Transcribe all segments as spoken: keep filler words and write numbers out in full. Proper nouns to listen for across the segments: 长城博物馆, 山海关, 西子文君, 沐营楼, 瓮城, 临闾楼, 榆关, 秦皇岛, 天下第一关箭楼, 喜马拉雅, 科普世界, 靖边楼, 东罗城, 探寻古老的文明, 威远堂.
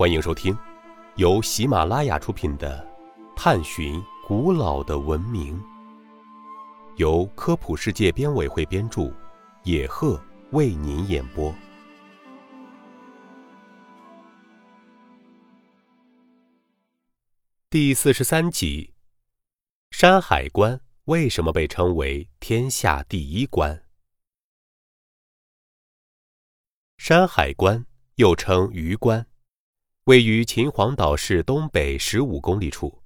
欢迎收听由喜马拉雅出品的《探寻古老的文明》，由科普世界编委会编著，野鹤为您演播。第四十三集，山海关为什么被称为天下第一关？山海关又称榆关，位于秦皇岛市东北十五公里处，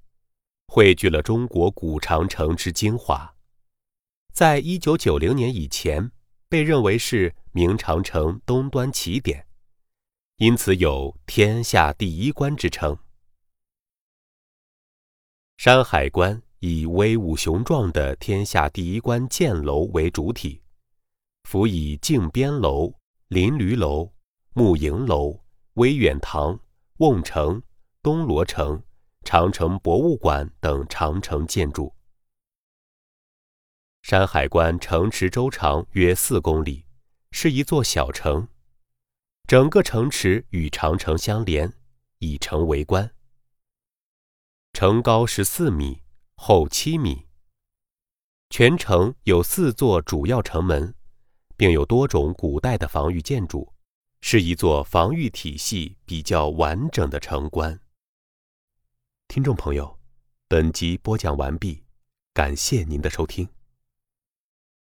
汇聚了中国古长城之精华。在一九九零年以前，被认为是明长城东端起点，因此有天下第一关之称。山海关以威武雄壮的天下第一关箭楼为主体，辅以靖边楼、临闾楼、沐营楼、威远堂、瓮城、东罗城、长城博物馆等长城建筑。山海关城池周长约四公里，是一座小城，整个城池与长城相连，以城为关。城高十四米，厚七米。全城有四座主要城门，并有多种古代的防御建筑，是一座防御体系比较完整的城关。听众朋友，本集播讲完毕，感谢您的收听。